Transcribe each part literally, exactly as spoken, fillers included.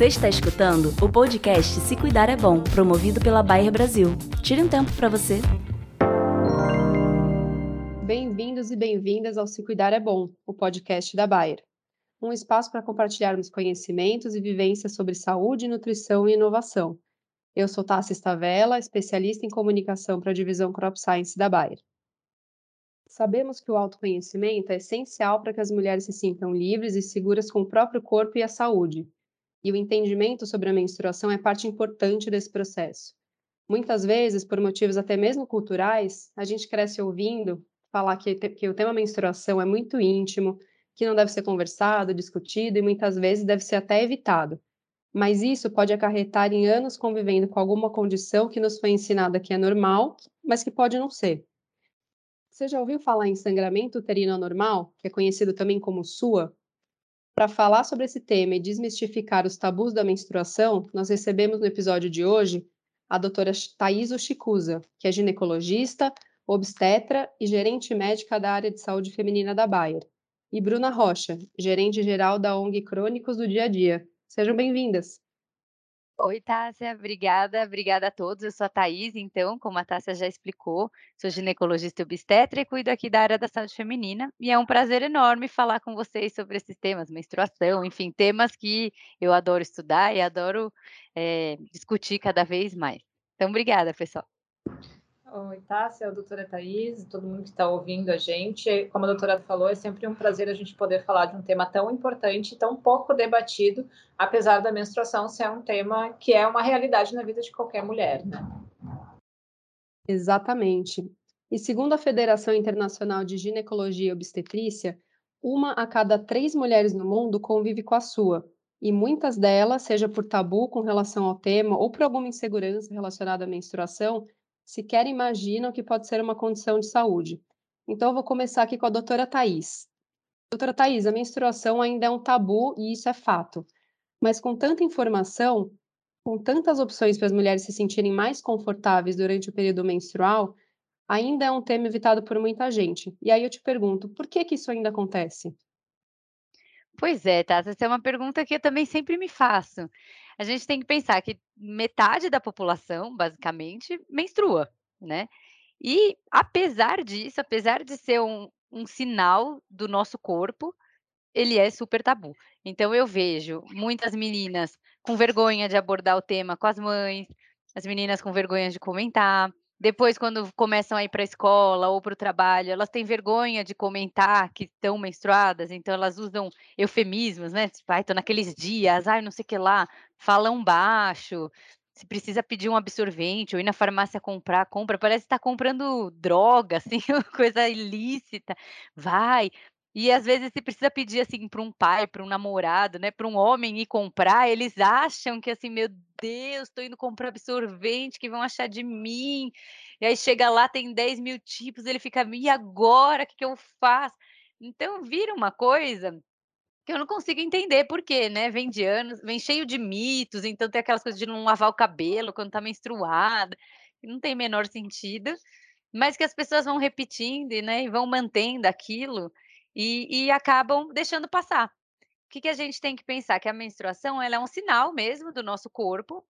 Você está escutando o podcast Se Cuidar é Bom, promovido pela Bayer Brasil. Tire um tempo para você. Bem-vindos e bem-vindas ao Se Cuidar é Bom, o podcast da Bayer. Um espaço para compartilharmos conhecimentos e vivências sobre saúde, nutrição e inovação. Eu sou Tássia Stavela, especialista em comunicação para a divisão Crop Science da Bayer. Sabemos que o autoconhecimento é essencial para que as mulheres se sintam livres e seguras com o próprio corpo e a saúde. E o entendimento sobre a menstruação é parte importante desse processo. Muitas vezes, por motivos até mesmo culturais, a gente cresce ouvindo falar que, que o tema menstruação é muito íntimo, que não deve ser conversado, discutido e muitas vezes deve ser até evitado. Mas isso pode acarretar em anos convivendo com alguma condição que nos foi ensinada que é normal, mas que pode não ser. Você já ouviu falar em sangramento uterino anormal, que é conhecido também como S U A? Para falar sobre esse tema e desmistificar os tabus da menstruação, nós recebemos no episódio de hoje a doutora Thaís Chicusa, que é ginecologista, obstetra e gerente médica da área de saúde feminina da Bayer, e Bruna Rocha, gerente geral da O N G Crônicos do Dia a Dia. Sejam bem-vindas. Oi, Tássia, obrigada, obrigada a todos. Eu sou a Thaís, então, como a Tássia já explicou, sou ginecologista e obstetra e cuido aqui da área da saúde feminina, e é um prazer enorme falar com vocês sobre esses temas, menstruação, enfim, temas que eu adoro estudar e adoro é, discutir cada vez mais. Então, obrigada, pessoal. Oi, Tássia, a doutora Thaís, todo mundo que está ouvindo a gente. Como a doutora falou, é sempre um prazer a gente poder falar de um tema tão importante e tão pouco debatido, apesar da menstruação ser um tema que é uma realidade na vida de qualquer mulher, né? Exatamente. E segundo a Federação Internacional de Ginecologia e Obstetrícia, uma a cada três mulheres no mundo convive com a S U A, e muitas delas, seja por tabu com relação ao tema ou por alguma insegurança relacionada à menstruação, sequer imaginam que pode ser uma condição de saúde. Então, eu vou começar aqui com a doutora Thaís. Doutora Thaís, a menstruação ainda é um tabu e isso é fato. Mas com tanta informação, com tantas opções para as mulheres se sentirem mais confortáveis durante o período menstrual, ainda é um tema evitado por muita gente. E aí eu te pergunto, por que que isso ainda acontece? Pois é, Tata, essa é uma pergunta que eu também sempre me faço. A gente tem que pensar que metade da população, basicamente, menstrua, né? E apesar disso, apesar de ser um, um sinal do nosso corpo, ele é super tabu. Então eu vejo muitas meninas com vergonha de abordar o tema com as mães, as meninas com vergonha de comentar. Depois, quando começam a ir para a escola ou para o trabalho, elas têm vergonha de comentar que estão menstruadas, então elas usam eufemismos, né? Tipo, ai, tô naqueles dias, ai, não sei o que lá, falam baixo, se precisa pedir um absorvente ou ir na farmácia comprar, compra, parece que tá comprando droga, assim, coisa ilícita, vai. E às vezes se precisa pedir, assim, para um pai, para um namorado, né, para um homem ir comprar, eles acham que, assim, meu Deus, estou indo comprar absorvente, que vão achar de mim? E aí chega lá, tem dez mil tipos, ele fica, e agora, o que, que eu faço? Então, vira uma coisa que eu não consigo entender por quê, né? Vem de anos, vem cheio de mitos, então tem aquelas coisas de não lavar o cabelo quando está menstruada, que não tem menor sentido, mas que as pessoas vão repetindo, né, e vão mantendo aquilo. E, e acabam deixando passar. O que, que a gente tem que pensar? Que a menstruação ela é um sinal mesmo do nosso corpo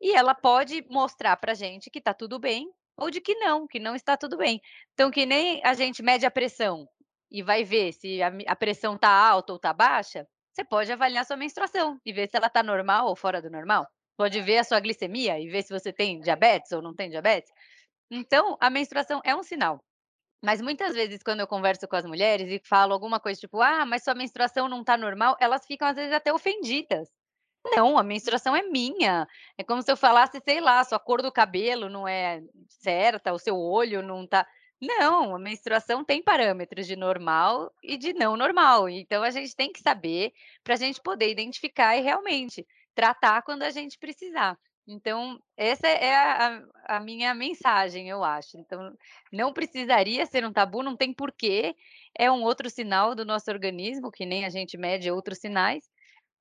e ela pode mostrar para a gente que está tudo bem ou de que não, que não está tudo bem. Então, que nem a gente mede a pressão e vai ver se a, a pressão está alta ou está baixa, você pode avaliar a sua menstruação e ver se ela está normal ou fora do normal. Pode ver a sua glicemia e ver se você tem diabetes ou não tem diabetes. Então, a menstruação é um sinal. Mas muitas vezes, quando eu converso com as mulheres e falo alguma coisa tipo, ah, mas sua menstruação não tá normal, elas ficam, às vezes, até ofendidas. Não, a menstruação é minha. É como se eu falasse, sei lá, sua cor do cabelo não é certa, o seu olho não tá... Não, a menstruação tem parâmetros de normal e de não normal. Então, a gente tem que saber para a gente poder identificar e realmente tratar quando a gente precisar. Então, essa é a, a minha mensagem, eu acho. Então, não precisaria ser um tabu, não tem porquê. É um outro sinal do nosso organismo, que nem a gente mede outros sinais.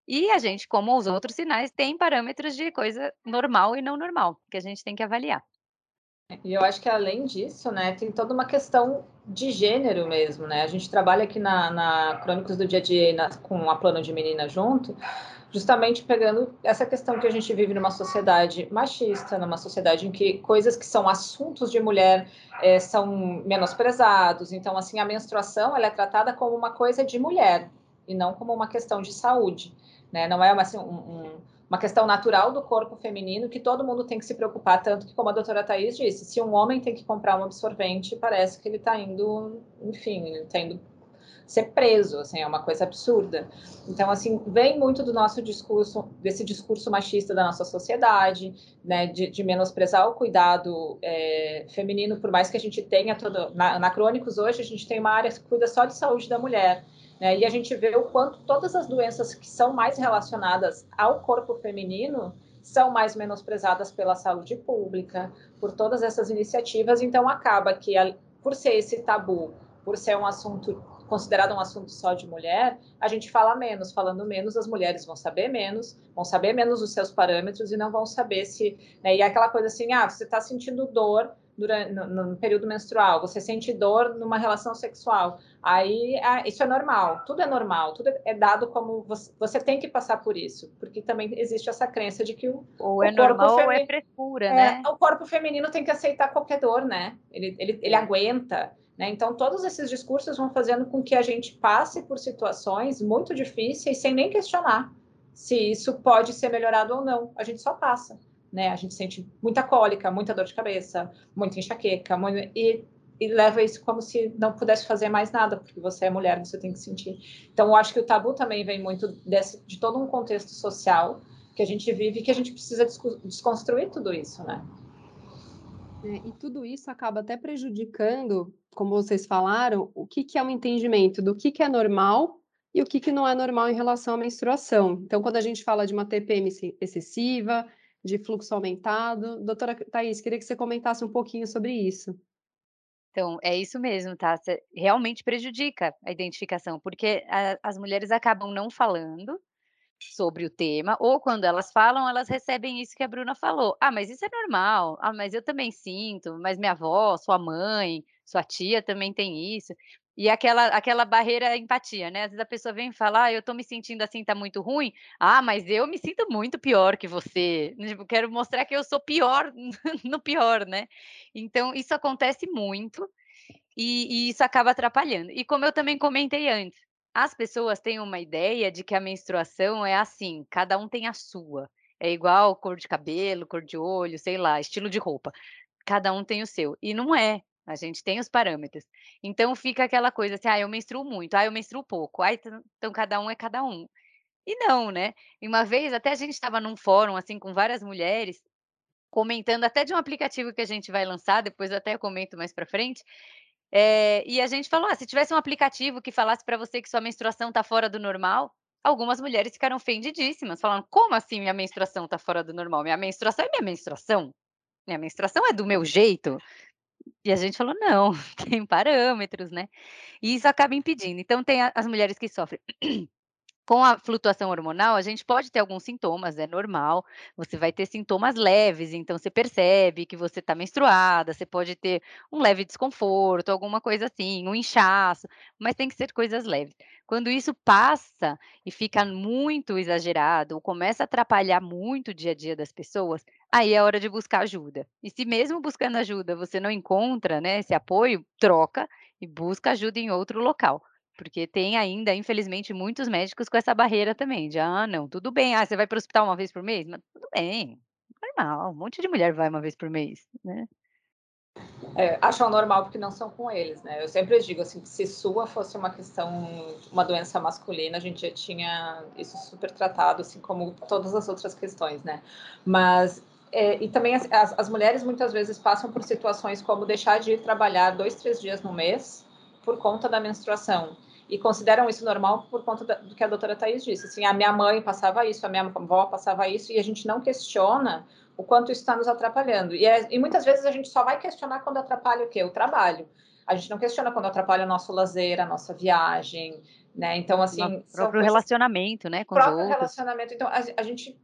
E a gente, como os outros sinais, tem parâmetros de coisa normal e não normal, que a gente tem que avaliar. E eu acho que além disso, né, tem toda uma questão de gênero mesmo, né? A gente trabalha aqui na, na Crônicos do Dia a Dia na, com a Plano de Menina junto, justamente pegando essa questão que a gente vive numa sociedade machista, numa sociedade em que coisas que são assuntos de mulher é, são menosprezados. Então, assim, a menstruação ela é tratada como uma coisa de mulher e não como uma questão de saúde, né? Não é assim, um, um, uma questão natural do corpo feminino que todo mundo tem que se preocupar, tanto que, como a doutora Thaís disse, se um homem tem que comprar um absorvente, parece que ele está indo, enfim, ele está indo ser preso, assim, é uma coisa absurda. Então, assim, vem muito do nosso discurso, desse discurso machista da nossa sociedade, né, de, de menosprezar o cuidado é, feminino, por mais que a gente tenha todo... Na, na Crônicos, hoje, a gente tem uma área que cuida só de saúde da mulher, né, e a gente vê o quanto todas as doenças que são mais relacionadas ao corpo feminino são mais menosprezadas pela saúde pública, por todas essas iniciativas. Então, acaba que, por ser esse tabu, por ser um assunto considerado um assunto só de mulher, a gente fala menos. Falando menos, as mulheres vão saber menos, vão saber menos os seus parâmetros e não vão saber se... Né, e é aquela coisa assim, ah, você está sentindo dor durante, no, no período menstrual, você sente dor numa relação sexual, aí ah, isso é normal, tudo é normal, tudo é dado como você, você tem que passar por isso, porque também existe essa crença de que o, ou é o corpo normal, feminino, ou é frescura, é, né? O corpo feminino tem que aceitar qualquer dor, né? Ele, ele, ele aguenta, né? Então, todos esses discursos vão fazendo com que a gente passe por situações muito difíceis sem nem questionar se isso pode ser melhorado ou não. A gente só passa, né? A gente sente muita cólica, muita dor de cabeça, muita enxaqueca, muito... e, e leva isso como se não pudesse fazer mais nada, porque você é mulher, você tem que sentir. Então, eu acho que o tabu também vem muito desse, de todo um contexto social que a gente vive e que a gente precisa desconstruir tudo isso, né? É, e tudo isso acaba até prejudicando, como vocês falaram, o que, que é um entendimento do que, que é normal e o que, que não é normal em relação à menstruação. Então, quando a gente fala de uma T P M excessiva, de fluxo aumentado... Doutora Thaís, queria que você comentasse um pouquinho sobre isso. Então, é isso mesmo, tá? Você realmente prejudica a identificação, porque a, as mulheres acabam não falando sobre o tema, ou quando elas falam, elas recebem isso que a Bruna falou. Ah, mas isso é normal. Ah, mas eu também sinto. Mas minha avó, sua mãe, sua tia também tem isso. E aquela, aquela barreira é empatia, né? Às vezes a pessoa vem e fala, ah, eu tô me sentindo assim, tá muito ruim. Ah, mas eu me sinto muito pior que você. Tipo, quero mostrar que eu sou pior no pior, né? Então, isso acontece muito e, e isso acaba atrapalhando. E como eu também comentei antes, as pessoas têm uma ideia de que a menstruação é assim, cada um tem a sua. É igual cor de cabelo, cor de olho, sei lá, estilo de roupa. Cada um tem o seu. E não é. A gente tem os parâmetros. Então fica aquela coisa assim, ah, eu menstruo muito, ah, eu menstruo pouco. Ah, então cada um é cada um. E não, né? E uma vez, até a gente estava num fórum, assim, com várias mulheres, comentando até de um aplicativo que a gente vai lançar, depois eu até comento mais pra frente. É, e a gente falou, ah, se tivesse um aplicativo que falasse para você que sua menstruação está fora do normal, algumas mulheres ficaram ofendidíssimas, falando, como assim minha menstruação está fora do normal? Minha menstruação é minha menstruação? Minha menstruação é do meu jeito? E a gente falou, não, tem parâmetros, né? E isso acaba impedindo. Então, tem as mulheres que sofrem... Com a flutuação hormonal, a gente pode ter alguns sintomas, é normal, você vai ter sintomas leves, então você percebe que você está menstruada, você pode ter um leve desconforto, alguma coisa assim, um inchaço, mas tem que ser coisas leves. Quando isso passa e fica muito exagerado, ou começa a atrapalhar muito o dia a dia das pessoas, aí é hora de buscar ajuda. E se mesmo buscando ajuda você não encontra, né, esse apoio, troca e busca ajuda em outro local. Porque tem ainda, infelizmente, muitos médicos com essa barreira também, de, ah, não, tudo bem, ah, você vai para o hospital uma vez por mês? Mas tudo bem, normal, um monte de mulher vai uma vez por mês, né? É, acham normal porque não são com eles, né? Eu sempre digo, assim, que se S U A fosse uma questão, uma doença masculina, a gente já tinha isso super tratado, assim, como todas as outras questões, né? Mas... É, e também as, as, as mulheres, muitas vezes, passam por situações como deixar de ir trabalhar dois, três dias no mês, por conta da menstruação, e consideram isso normal por conta da, do que a doutora Thaís disse, assim, a minha mãe passava isso, a minha avó passava isso, e a gente não questiona o quanto isso está nos atrapalhando, e, é, e muitas vezes a gente só vai questionar quando atrapalha o quê? O trabalho, a gente não questiona quando atrapalha o nosso lazer, a nossa viagem, né, então assim... O próprio relacionamento, né? O próprio relacionamento, então a, a gente...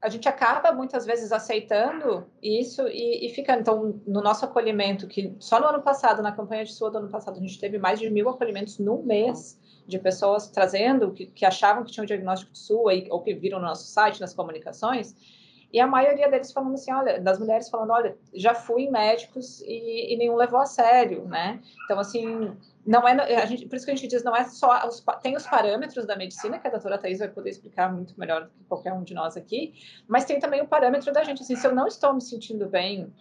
a gente acaba muitas vezes aceitando isso e, e fica, então, no nosso acolhimento, que só no ano passado, na campanha de S U A do ano passado, a gente teve mais de mil acolhimentos num mês de pessoas trazendo, que, que achavam que tinham diagnóstico de S U A e, ou que viram no nosso site, nas comunicações, e a maioria deles falando assim, olha, das mulheres falando, olha, já fui em médicos e, e nenhum levou a sério, né? Então, assim, não é, a gente, por isso que a gente diz, não é só, os, tem os parâmetros da medicina, que a doutora Thaís vai poder explicar muito melhor do que qualquer um de nós aqui, mas tem também o parâmetro da gente, assim, se eu não estou me sentindo bem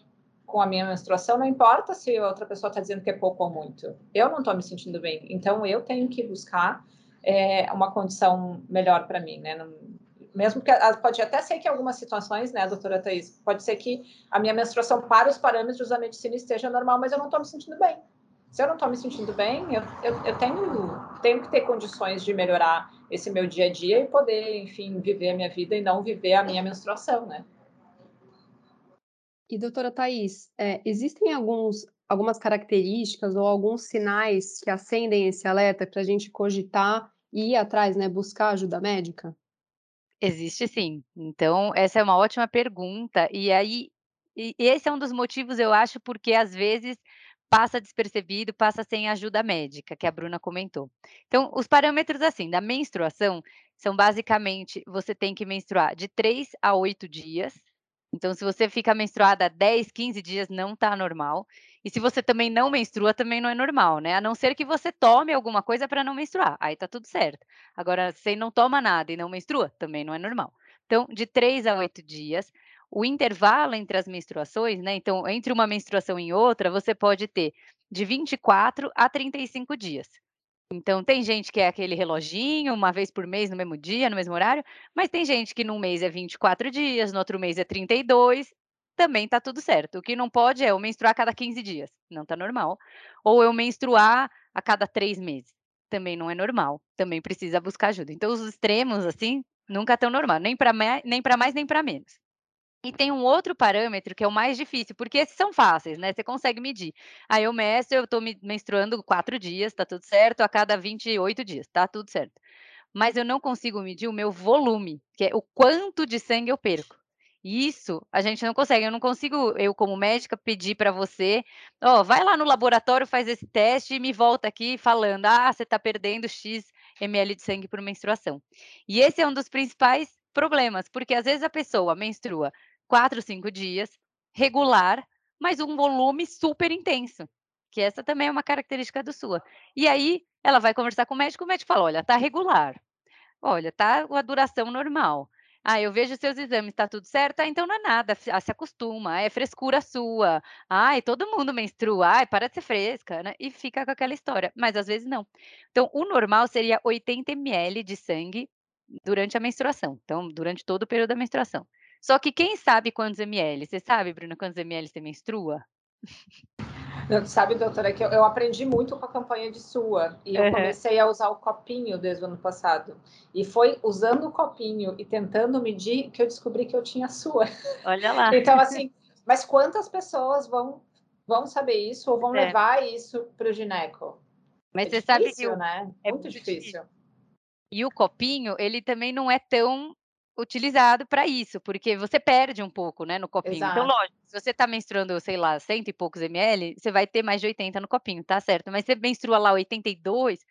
com a minha menstruação, não importa se a outra pessoa está dizendo que é pouco ou muito, eu não estou me sentindo bem, então eu tenho que buscar é, uma condição melhor para mim, né? Não, mesmo que, pode até ser que em algumas situações, né, doutora Thaís, pode ser que a minha menstruação para os parâmetros da medicina esteja normal, mas eu não estou me sentindo bem. Se eu não estou me sentindo bem, eu, eu, eu tenho, tenho que ter condições de melhorar esse meu dia a dia e poder, enfim, viver a minha vida e não viver a minha menstruação, né? E, doutora Thaís, é, existem alguns, algumas características ou alguns sinais que acendem esse alerta para a gente cogitar e ir atrás, né, buscar ajuda médica? Existe sim. Então, essa é uma ótima pergunta. E aí, e esse é um dos motivos, eu acho, porque às vezes passa despercebido, passa sem ajuda médica, que a Bruna comentou. Então, os parâmetros, assim, da menstruação são basicamente, você tem que menstruar de três a oito dias. Então, se você fica menstruada dez, quinze dias, não tá normal. E se você também não menstrua, também não é normal, né? A não ser que você tome alguma coisa para não menstruar, aí tá tudo certo. Agora, se não toma nada e não menstrua, também não é normal. Então, de três a oito dias, o intervalo entre as menstruações, né? Então, entre uma menstruação e outra, você pode ter de vinte e quatro a trinta e cinco dias. Então, tem gente que é aquele reloginho, uma vez por mês, no mesmo dia, no mesmo horário, mas tem gente que num mês é vinte e quatro dias, no outro mês é trinta e dois, também tá tudo certo. O que não pode é eu menstruar a cada quinze dias, não tá normal. Ou eu menstruar a cada três meses, também não é normal, também precisa buscar ajuda. Então, os extremos, assim, nunca tão normal, nem para mais, nem para mais, nem para menos. E tem um outro parâmetro que é o mais difícil, porque esses são fáceis, né? Você consegue medir. Aí eu meço, eu tô me menstruando quatro dias, tá tudo certo, a cada vinte e oito dias, tá tudo certo. Mas eu não consigo medir o meu volume, que é o quanto de sangue eu perco. Isso a gente não consegue, eu não consigo, eu como médica, pedir para você, ó, oh, vai lá no laboratório, faz esse teste e me volta aqui falando, ah, você tá perdendo xis mililitros de sangue por menstruação. E esse é um dos principais problemas, porque às vezes a pessoa menstrua quatro, cinco dias, regular, mas um volume super intenso, que essa também é uma característica do S U A. E aí ela vai conversar com o médico, o médico fala, olha, tá regular, olha, tá a duração normal. Ah, eu vejo seus exames, tá tudo certo? Ah, então não é nada, ah, se acostuma, é frescura sua. Ai, todo mundo menstrua, ai, para de ser fresca, né? E fica com aquela história, mas às vezes não. Então, o normal seria oitenta mililitros de sangue durante a menstruação, então durante todo o período da menstruação. Só que quem sabe quantos ml? Você sabe, Bruna, quantos ml você menstrua? Não, sabe, doutora, que eu, eu aprendi muito com a campanha de S U A e eu uhum. comecei a usar o copinho desde o ano passado. E foi usando o copinho e tentando medir que eu descobri que eu tinha S U A. Olha lá. Então, assim, mas quantas pessoas vão, vão saber isso ou vão é. levar isso para o gineco? Mas é você difícil, sabe que o... né? É muito, muito difícil. difícil. E o copinho, ele também não é tão utilizado para isso, porque você perde um pouco, né, no copinho. Exato. Então, lógico, se você está menstruando, sei lá, cento e poucos ml, você vai ter mais de oitenta no copinho, tá certo? Mas se você menstrua lá oitenta e dois,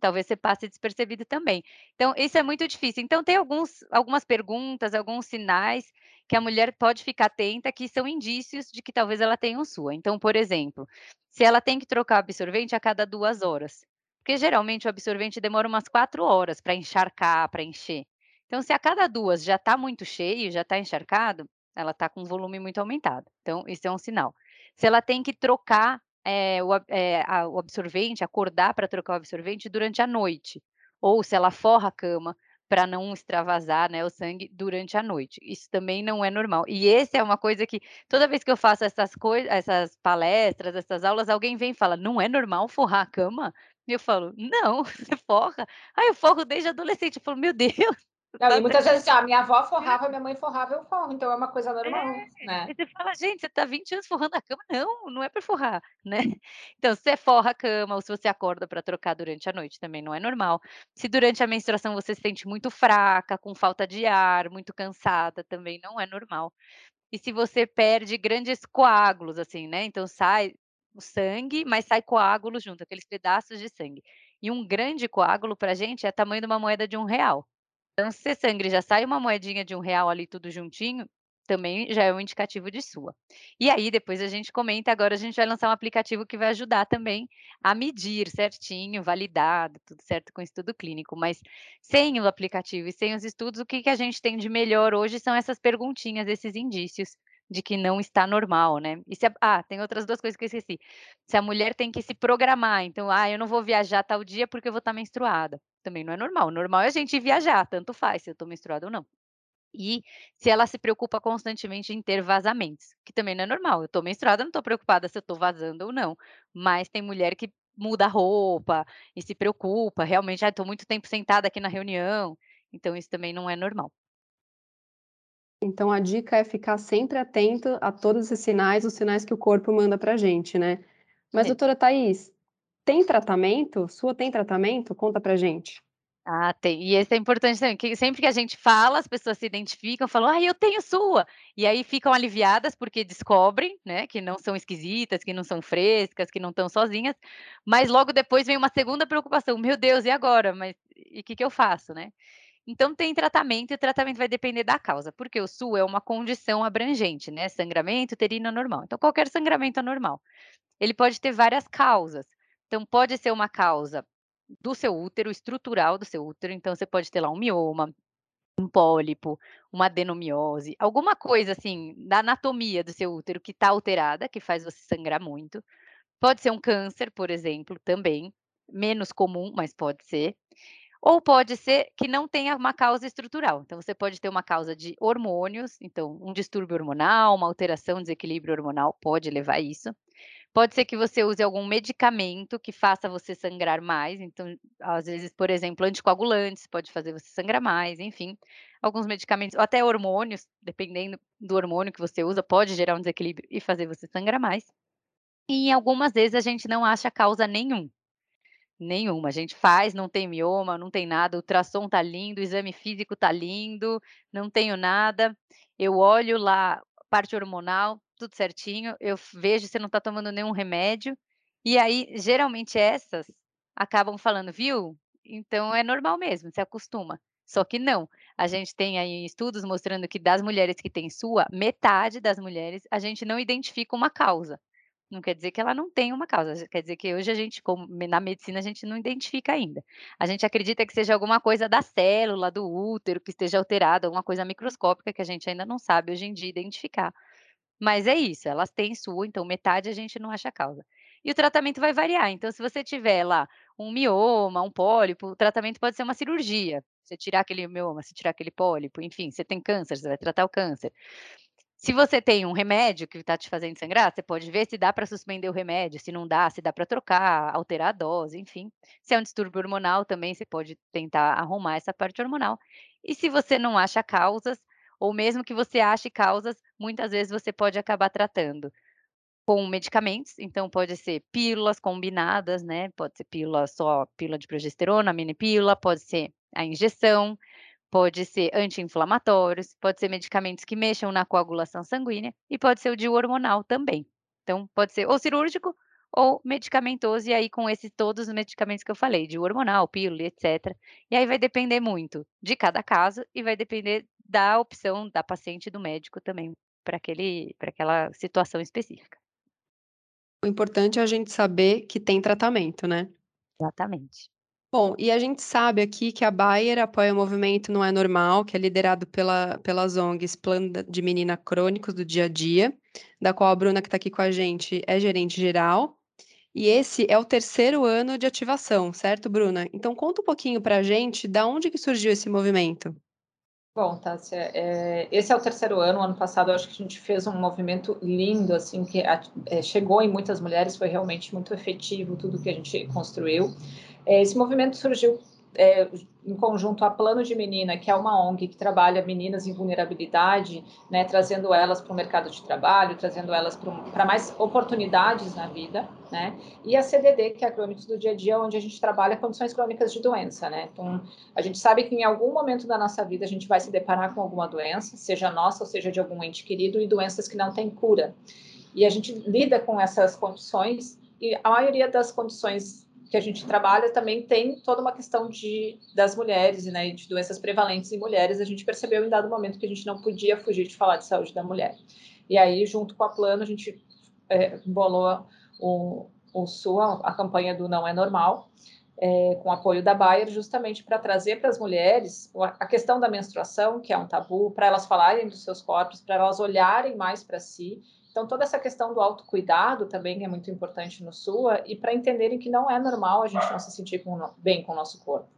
talvez você passe despercebido também. Então, isso é muito difícil. Então, tem alguns, algumas perguntas, alguns sinais que a mulher pode ficar atenta, que são indícios de que talvez ela tenha um S U A. Então, por exemplo, se ela tem que trocar absorvente a cada duas horas, porque geralmente o absorvente demora umas quatro horas para encharcar, para encher. Então, se a cada duas já está muito cheio, já está encharcado, ela está com um volume muito aumentado. Então, isso é um sinal. Se ela tem que trocar é, o, é, a, o absorvente, acordar para trocar o absorvente durante a noite, ou se ela forra a cama para não extravasar, né, o sangue durante a noite. Isso também não é normal. E essa é uma coisa que, toda vez que eu faço essas, coisa, essas palestras, essas aulas, alguém vem e fala, não é normal forrar a cama? E eu falo, não, você forra. Ah, eu forro desde adolescente. Eu falo, meu Deus, Não, e muitas vezes, ó, minha avó forrava, minha mãe forrava, eu forro, então é uma coisa normal, é, né? E você fala, gente, você tá vinte anos forrando a cama? Não, não é para forrar, né? Então, se você forra a cama ou se você acorda para trocar durante a noite, também não é normal. Se durante a menstruação você se sente muito fraca, com falta de ar, muito cansada, também não é normal. E se você perde grandes coágulos, assim, né? Então, sai o sangue, mas sai coágulos junto, aqueles pedaços de sangue. E um grande coágulo pra gente é o tamanho de uma moeda de um real. Então, se sangue já sai uma moedinha de um real ali tudo juntinho, também já é um indicativo de S U A. E aí, depois a gente comenta, agora a gente vai lançar um aplicativo que vai ajudar também a medir certinho, validado, tudo certo com estudo clínico. Mas sem o aplicativo e sem os estudos, o que, que a gente tem de melhor hoje são essas perguntinhas, esses indícios de que não está normal, né? E se a... Ah, tem outras duas coisas que eu esqueci. Se a mulher tem que se programar, então, ah, eu não vou viajar tal dia porque eu vou estar menstruada. Também não é normal. Normal é a gente viajar, tanto faz se eu estou menstruada ou não. E se ela se preocupa constantemente em ter vazamentos, que também não é normal. Eu estou menstruada, não estou preocupada se eu estou vazando ou não. Mas tem mulher que muda a roupa e se preocupa. Realmente, ah, estou muito tempo sentada aqui na reunião. Então, isso também não é normal. Então, a dica é ficar sempre atento a todos esses sinais, os sinais que o corpo manda para a gente, né? Mas, é. doutora Thaís... Tem tratamento? S U A tem tratamento? Conta pra gente. Ah, tem. E isso é importante também, que sempre que a gente fala, as pessoas se identificam, falam, ah, eu tenho S U A. E aí ficam aliviadas porque descobrem, né, que não são esquisitas, que não são frescas, que não estão sozinhas. Mas logo depois vem uma segunda preocupação. Meu Deus, e agora? Mas e o que, que eu faço, né? Então, tem tratamento e o tratamento vai depender da causa, porque o S U A é uma condição abrangente, né? Sangramento uterino anormal. Então, qualquer sangramento anormal. Ele pode ter várias causas. Então, pode ser uma causa do seu útero, estrutural do seu útero. Então, você pode ter lá um mioma, um pólipo, uma adenomiose, alguma coisa assim da anatomia do seu útero que está alterada, que faz você sangrar muito. Pode ser um câncer, por exemplo, também, menos comum, mas pode ser. Ou pode ser que não tenha uma causa estrutural. Então, você pode ter uma causa de hormônios, então, um distúrbio hormonal, uma alteração, desequilíbrio hormonal, pode levar a isso. Pode ser que você use algum medicamento que faça você sangrar mais. Então, às vezes, por exemplo, anticoagulantes pode fazer você sangrar mais, enfim. Alguns medicamentos, ou até hormônios, dependendo do hormônio que você usa, pode gerar um desequilíbrio e fazer você sangrar mais. E algumas vezes a gente não acha causa nenhum. Nenhuma, a gente faz, não tem mioma, não tem nada, o ultrassom tá lindo, o exame físico tá lindo, não tenho nada, eu olho lá, parte hormonal, tudo certinho, eu vejo se não tá tomando nenhum remédio, e aí, geralmente essas acabam falando, viu? Então é normal mesmo, se acostuma, só que não, a gente tem aí estudos mostrando que das mulheres que têm S U A, metade das mulheres, a gente não identifica uma causa. Não quer dizer que ela não tem uma causa, quer dizer que hoje a gente, como na medicina, a gente não identifica ainda. A gente acredita que seja alguma coisa da célula, do útero, que esteja alterada, alguma coisa microscópica que a gente ainda não sabe hoje em dia identificar. Mas é isso, elas têm S U A, então metade a gente não acha causa. E o tratamento vai variar, então se você tiver lá um mioma, um pólipo, o tratamento pode ser uma cirurgia. Você tirar aquele mioma, você tirar aquele pólipo, enfim, você tem câncer, você vai tratar o câncer. Se você tem um remédio que está te fazendo sangrar, você pode ver se dá para suspender o remédio, se não dá, se dá para trocar, alterar a dose, enfim. Se é um distúrbio hormonal também, você pode tentar arrumar essa parte hormonal. E se você não acha causas, ou mesmo que você ache causas, muitas vezes você pode acabar tratando com medicamentos. Então, pode ser pílulas combinadas, né? Pode ser pílula só, pílula de progesterona, mini pílula, pode ser a injeção. Pode ser anti-inflamatórios, pode ser medicamentos que mexam na coagulação sanguínea e pode ser o de hormonal também. Então, pode ser ou cirúrgico ou medicamentoso, e aí com esses todos os medicamentos que eu falei, de hormonal, pílula, etcétera. E aí vai depender muito de cada caso e vai depender da opção da paciente e do médico também para aquele, para aquela situação específica. O importante é a gente saber que tem tratamento, né? Exatamente. Bom, e a gente sabe aqui que a Bayer apoia o movimento Não É Normal, que é liderado pela, pelas O N Gs Plano de Menina, Crônicos do Dia a Dia, da qual a Bruna, que está aqui com a gente, é gerente geral. E esse é o terceiro ano de ativação, certo, Bruna? Então, conta um pouquinho para a gente da onde que surgiu esse movimento. Bom, Tássia, é, esse é o terceiro ano. Ano passado, eu acho que a gente fez um movimento lindo, assim, que a, é, chegou em muitas mulheres, foi realmente muito efetivo tudo que a gente construiu. Esse movimento surgiu é, em conjunto a Plano de Menina, que é uma O N G que trabalha meninas em vulnerabilidade, né, trazendo elas para o mercado de trabalho, trazendo elas para mais oportunidades na vida, né, e a C D D, que é a Crônicos do Dia a Dia, onde a gente trabalha condições crônicas de doença, né, então a gente sabe que em algum momento da nossa vida a gente vai se deparar com alguma doença, seja nossa ou seja de algum ente querido, e doenças que não têm cura, e a gente lida com essas condições, e a maioria das condições que a gente trabalha também tem toda uma questão de, das mulheres, né, de doenças prevalentes em mulheres. A gente percebeu em dado momento que a gente não podia fugir de falar de saúde da mulher. E aí, junto com a Plano, a gente é, bolou o, o S U A, a campanha do Não é Normal, é, com apoio da Bayer, justamente para trazer para as mulheres a questão da menstruação, que é um tabu, para elas falarem dos seus corpos, para elas olharem mais para si. Então, toda essa questão do autocuidado também é muito importante no S U A, e para entenderem que não é normal a gente não se sentir com, bem com o nosso corpo,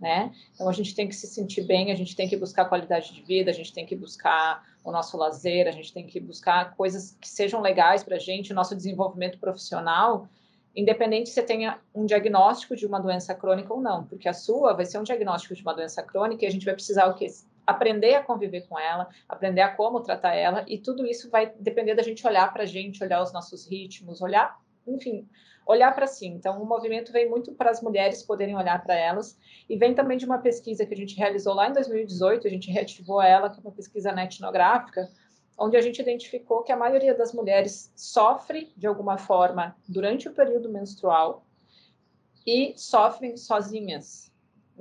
né? Então, a gente tem que se sentir bem, a gente tem que buscar qualidade de vida, a gente tem que buscar o nosso lazer, a gente tem que buscar coisas que sejam legais para a gente, o nosso desenvolvimento profissional, independente se você tenha um diagnóstico de uma doença crônica ou não, porque a S U A vai ser um diagnóstico de uma doença crônica e a gente vai precisar o quê? Aprender a conviver com ela, aprender a como tratar ela, e tudo isso vai depender da gente olhar para a gente, olhar os nossos ritmos, olhar, enfim, olhar para si. Então, o movimento vem muito para as mulheres poderem olhar para elas, e vem também de uma pesquisa que a gente realizou lá em dois mil e dezoito, a gente reativou ela, que é uma pesquisa etnográfica, onde a gente identificou que a maioria das mulheres sofre, de alguma forma, durante o período menstrual, e sofrem sozinhas.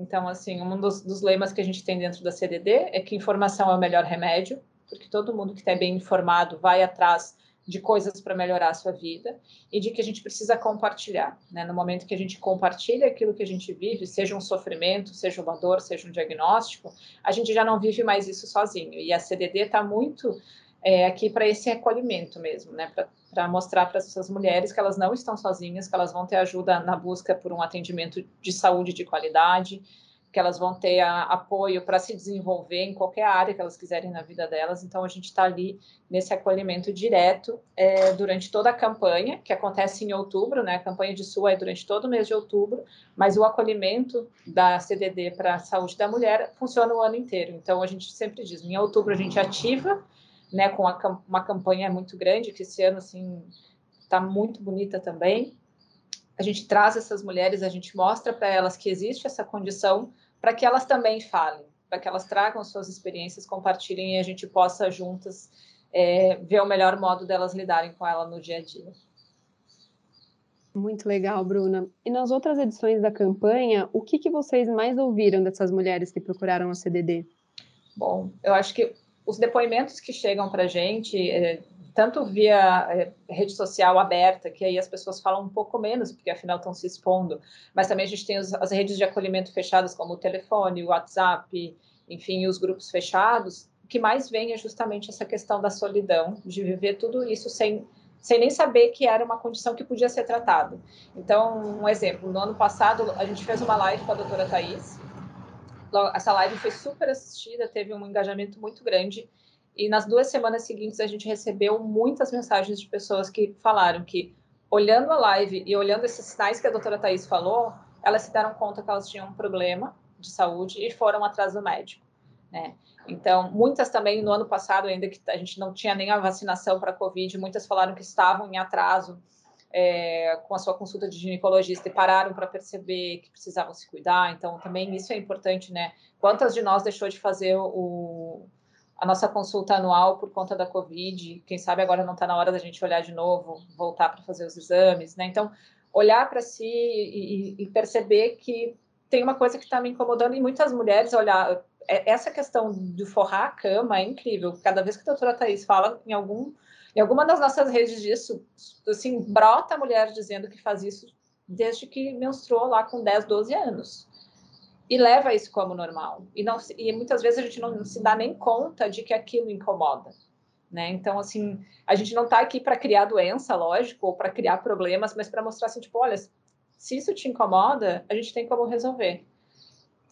Então, assim, um dos, dos lemas que a gente tem dentro da C D D é que informação é o melhor remédio, porque todo mundo que está bem informado vai atrás de coisas para melhorar a sua vida, e de que a gente precisa compartilhar, né? No momento que a gente compartilha aquilo que a gente vive, seja um sofrimento, seja uma dor, seja um diagnóstico, a gente já não vive mais isso sozinho. E a C D D está muito é, aqui para esse acolhimento mesmo, né? Para mostrar para essas mulheres que elas não estão sozinhas, que elas vão ter ajuda na busca por um atendimento de saúde de qualidade, que elas vão ter a, apoio para se desenvolver em qualquer área que elas quiserem na vida delas. Então, a gente está ali nesse acolhimento direto é, durante toda a campanha, que acontece em outubro, né? A campanha de S U A é durante todo o mês de outubro, mas o acolhimento da C D D para a saúde da mulher funciona o ano inteiro. Então, a gente sempre diz, em outubro a gente ativa, né, com a, uma campanha muito grande, que esse ano, assim, está muito bonita também. A gente traz essas mulheres, a gente mostra para elas que existe essa condição, para que elas também falem, para que elas tragam suas experiências, compartilhem, e a gente possa juntas é, ver o melhor modo delas lidarem com ela no dia a dia. Muito legal, Bruna. E nas outras edições da campanha, o que, que vocês mais ouviram dessas mulheres que procuraram a C D D? Bom, eu acho que os depoimentos que chegam para a gente, é, tanto via é, rede social aberta, que aí as pessoas falam um pouco menos, porque afinal estão se expondo, mas também a gente tem os, as redes de acolhimento fechadas, como o telefone, o WhatsApp, enfim, os grupos fechados. O que mais vem é justamente essa questão da solidão, de viver tudo isso sem, sem nem saber que era uma condição que podia ser tratada. Então, um exemplo, no ano passado, a gente fez uma live com a doutora Thaís. Essa live foi super assistida, teve um engajamento muito grande, e nas duas semanas seguintes a gente recebeu muitas mensagens de pessoas que falaram que, olhando a live e olhando esses sinais que a doutora Thaís falou, elas se deram conta que elas tinham um problema de saúde e foram atrás do médico, né? Então, muitas também, no ano passado, ainda que a gente não tinha nem a vacinação para a Covid, muitas falaram que estavam em atraso É, com a sua consulta de ginecologista e pararam para perceber que precisavam se cuidar. Então, também isso é importante, né? Quantas de nós deixou de fazer o, a nossa consulta anual por conta da Covid? Quem sabe agora não está na hora da gente olhar de novo, voltar para fazer os exames, né? Então, olhar para si e, e perceber que tem uma coisa que está me incomodando, e muitas mulheres olhar... Essa questão de forrar a cama é incrível. Cada vez que a doutora Thaís fala em algum... Em alguma das nossas redes disso, assim, brota a mulher dizendo que faz isso desde que menstruou lá com dez, doze anos. E leva isso como normal. E, não, e muitas vezes a gente não se dá nem conta de que aquilo incomoda, né? Então, assim, a gente não está aqui para criar doença, lógico, ou para criar problemas, mas para mostrar assim, tipo, olha, se isso te incomoda, a gente tem como resolver.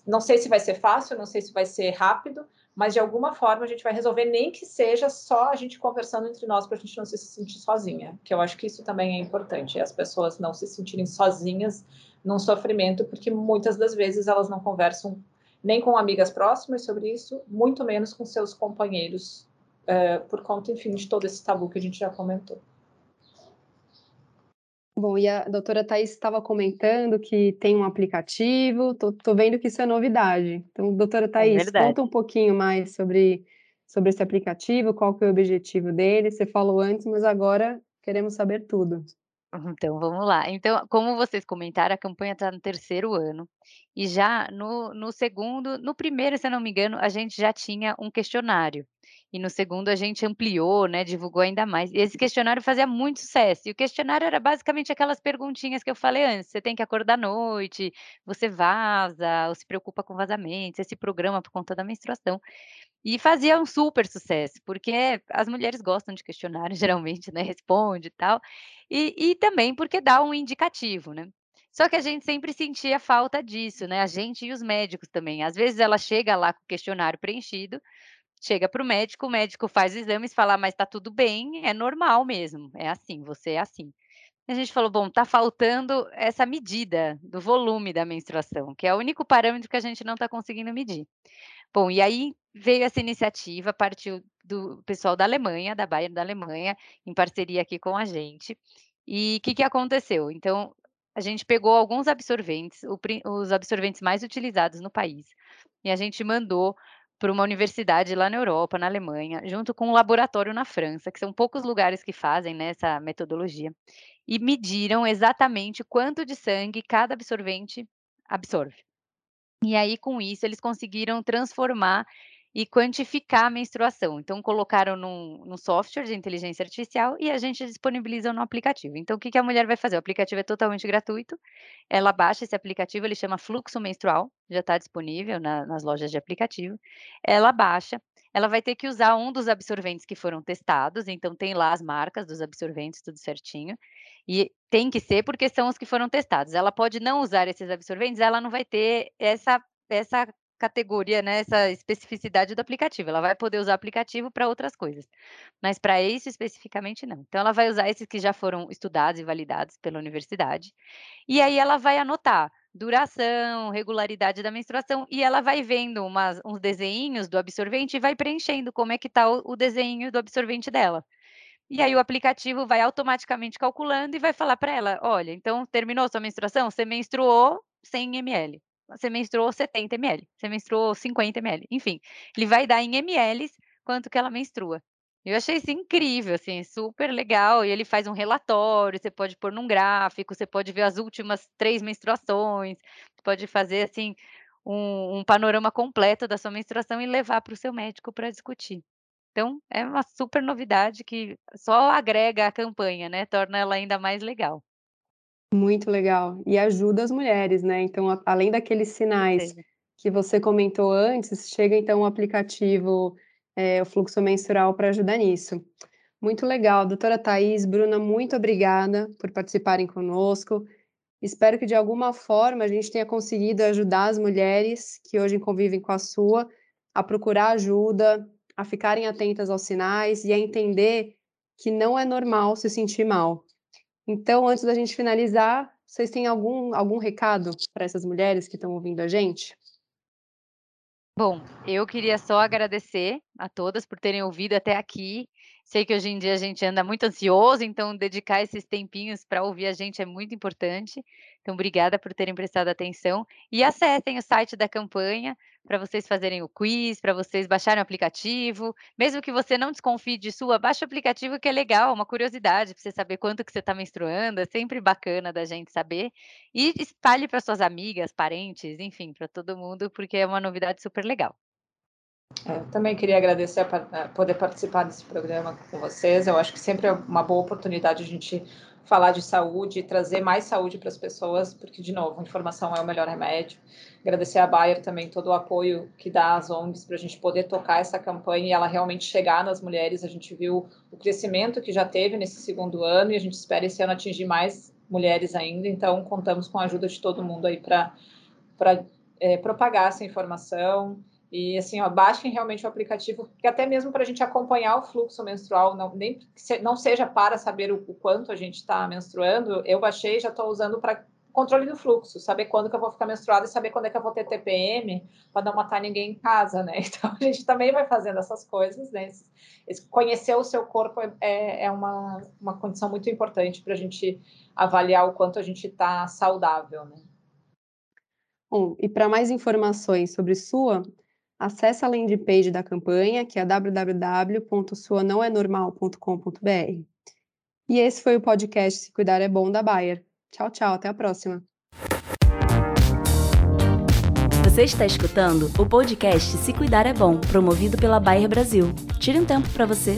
Não sei se vai ser fácil, não sei se vai ser rápido, mas de alguma forma a gente vai resolver, nem que seja só a gente conversando entre nós, para a gente não se sentir sozinha, que eu acho que isso também é importante, as pessoas não se sentirem sozinhas num sofrimento, porque muitas das vezes elas não conversam nem com amigas próximas sobre isso, muito menos com seus companheiros, uh, por conta, enfim, de todo esse tabu que a gente já comentou. Bom, e a doutora Thaís estava comentando que tem um aplicativo, tô, tô vendo que isso é novidade. Então, doutora Thaís, é conta um pouquinho mais sobre, sobre esse aplicativo, qual que é o objetivo dele. Você falou antes, mas agora queremos saber tudo. Então, vamos lá. Então, como vocês comentaram, a campanha está no terceiro ano. E já no, no segundo, no primeiro, se eu não me engano, a gente já tinha um questionário. E no segundo a gente ampliou, né, divulgou ainda mais. E esse questionário fazia muito sucesso. E o questionário era basicamente aquelas perguntinhas que eu falei antes. Você tem que acordar à noite, você vaza, ou se preocupa com vazamento, você se programa por conta da menstruação. E fazia um super sucesso, porque as mulheres gostam de questionário, geralmente, né, responde e tal. E, e também porque dá um indicativo, né? Só que a gente sempre sentia falta disso, né? A gente e os médicos também. Às vezes ela chega lá com o questionário preenchido, chega para o médico, o médico faz os exames, fala, mas tá tudo bem, é normal mesmo, é assim, você é assim. A gente falou, bom, tá faltando essa medida do volume da menstruação, que é o único parâmetro que a gente não tá conseguindo medir. Bom, e aí veio essa iniciativa, partiu do pessoal da Alemanha, da Bayer da Alemanha, em parceria aqui com a gente. E o que que aconteceu? Então, a gente pegou alguns absorventes, os absorventes mais utilizados no país, e a gente mandou para uma universidade lá na Europa, na Alemanha, junto com um laboratório na França, que são poucos lugares que fazem, né, essa metodologia, e mediram exatamente quanto de sangue cada absorvente absorve. E aí, com isso, eles conseguiram transformar e quantificar a menstruação. Então, colocaram num, num software de inteligência artificial e a gente disponibiliza no aplicativo. Então, o que que a mulher vai fazer? O aplicativo é totalmente gratuito, ela baixa esse aplicativo, ele chama Fluxo Menstrual, já está disponível na, nas lojas de aplicativo. Ela baixa, ela vai ter que usar um dos absorventes que foram testados, então tem lá as marcas dos absorventes, tudo certinho. E tem que ser porque são os que foram testados. Ela pode não usar esses absorventes, ela não vai ter essa... essa categoria, né, essa especificidade do aplicativo. Ela vai poder usar o aplicativo para outras coisas, mas para isso especificamente não. Então, ela vai usar esses que já foram estudados e validados pela universidade, e aí ela vai anotar duração, regularidade da menstruação, e ela vai vendo umas, uns desenhinhos do absorvente e vai preenchendo como é que está o, o desenho do absorvente dela. E aí o aplicativo vai automaticamente calculando e vai falar para ela, olha, então terminou sua menstruação? Você menstruou cem mililitros. Você menstruou setenta mililitros, você menstruou cinquenta mililitros, enfim, ele vai dar em ml quanto que ela menstrua. Eu achei isso incrível, assim, super legal, e ele faz um relatório, você pode pôr num gráfico, você pode ver as últimas três menstruações, pode fazer, assim, um, um panorama completo da sua menstruação e levar para o seu médico para discutir. Então, é uma super novidade que só agrega a campanha, né, torna ela ainda mais legal. Muito legal. E ajuda as mulheres, né? Então, a, além daqueles sinais Sim. que você comentou antes, chega então o um aplicativo, é, o Fluxo Menstrual, para ajudar nisso. Muito legal. Doutora Thaís, Bruna, muito obrigada por participarem conosco. Espero que de alguma forma a gente tenha conseguido ajudar as mulheres que hoje convivem com a S U A a procurar ajuda, a ficarem atentas aos sinais e a entender que não é normal se sentir mal. Então, antes da gente finalizar, vocês têm algum, algum recado para essas mulheres que estão ouvindo a gente? Bom, eu queria só agradecer a todas por terem ouvido até aqui. Sei que hoje em dia a gente anda muito ansioso, então dedicar esses tempinhos para ouvir a gente é muito importante. Então, obrigada por terem prestado atenção. E acessem o site da campanha para vocês fazerem o quiz, para vocês baixarem o aplicativo. Mesmo que você não desconfie de S U A, baixa o aplicativo que é legal, uma curiosidade para você saber quanto que você está menstruando. É sempre bacana da gente saber. E espalhe para suas amigas, parentes, enfim, para todo mundo, porque é uma novidade super legal. Eu também queria agradecer a poder participar desse programa com vocês. Eu acho que sempre é uma boa oportunidade a gente falar de saúde e trazer mais saúde para as pessoas, porque, de novo, informação é o melhor remédio. Agradecer a Bayer também todo o apoio que dá às O N Gs para a gente poder tocar essa campanha e ela realmente chegar nas mulheres. A gente viu o crescimento que já teve nesse segundo ano e a gente espera esse ano atingir mais mulheres ainda. Então, contamos com a ajuda de todo mundo aí para para é, propagar essa informação. E assim, ó, baixem realmente o aplicativo, que até mesmo para a gente acompanhar o fluxo menstrual, não, nem se, não seja para saber o, o quanto a gente está menstruando. Eu baixei e já estou usando para controle do fluxo, saber quando que eu vou ficar menstruada e saber quando é que eu vou ter T P M, para não matar ninguém em casa, né? Então, a gente também vai fazendo essas coisas, né? Esse, esse, conhecer o seu corpo é, é uma, uma condição muito importante para a gente avaliar o quanto a gente está saudável, né? Bom, e para mais informações sobre S U A, acesse a landing page da campanha, que é w w w ponto sua não é normal ponto com ponto b r. E esse foi o podcast Se Cuidar é Bom da Bayer. Tchau, tchau, até a próxima. Você está escutando o podcast Se Cuidar é Bom, promovido pela Bayer Brasil. Tire um tempo para você.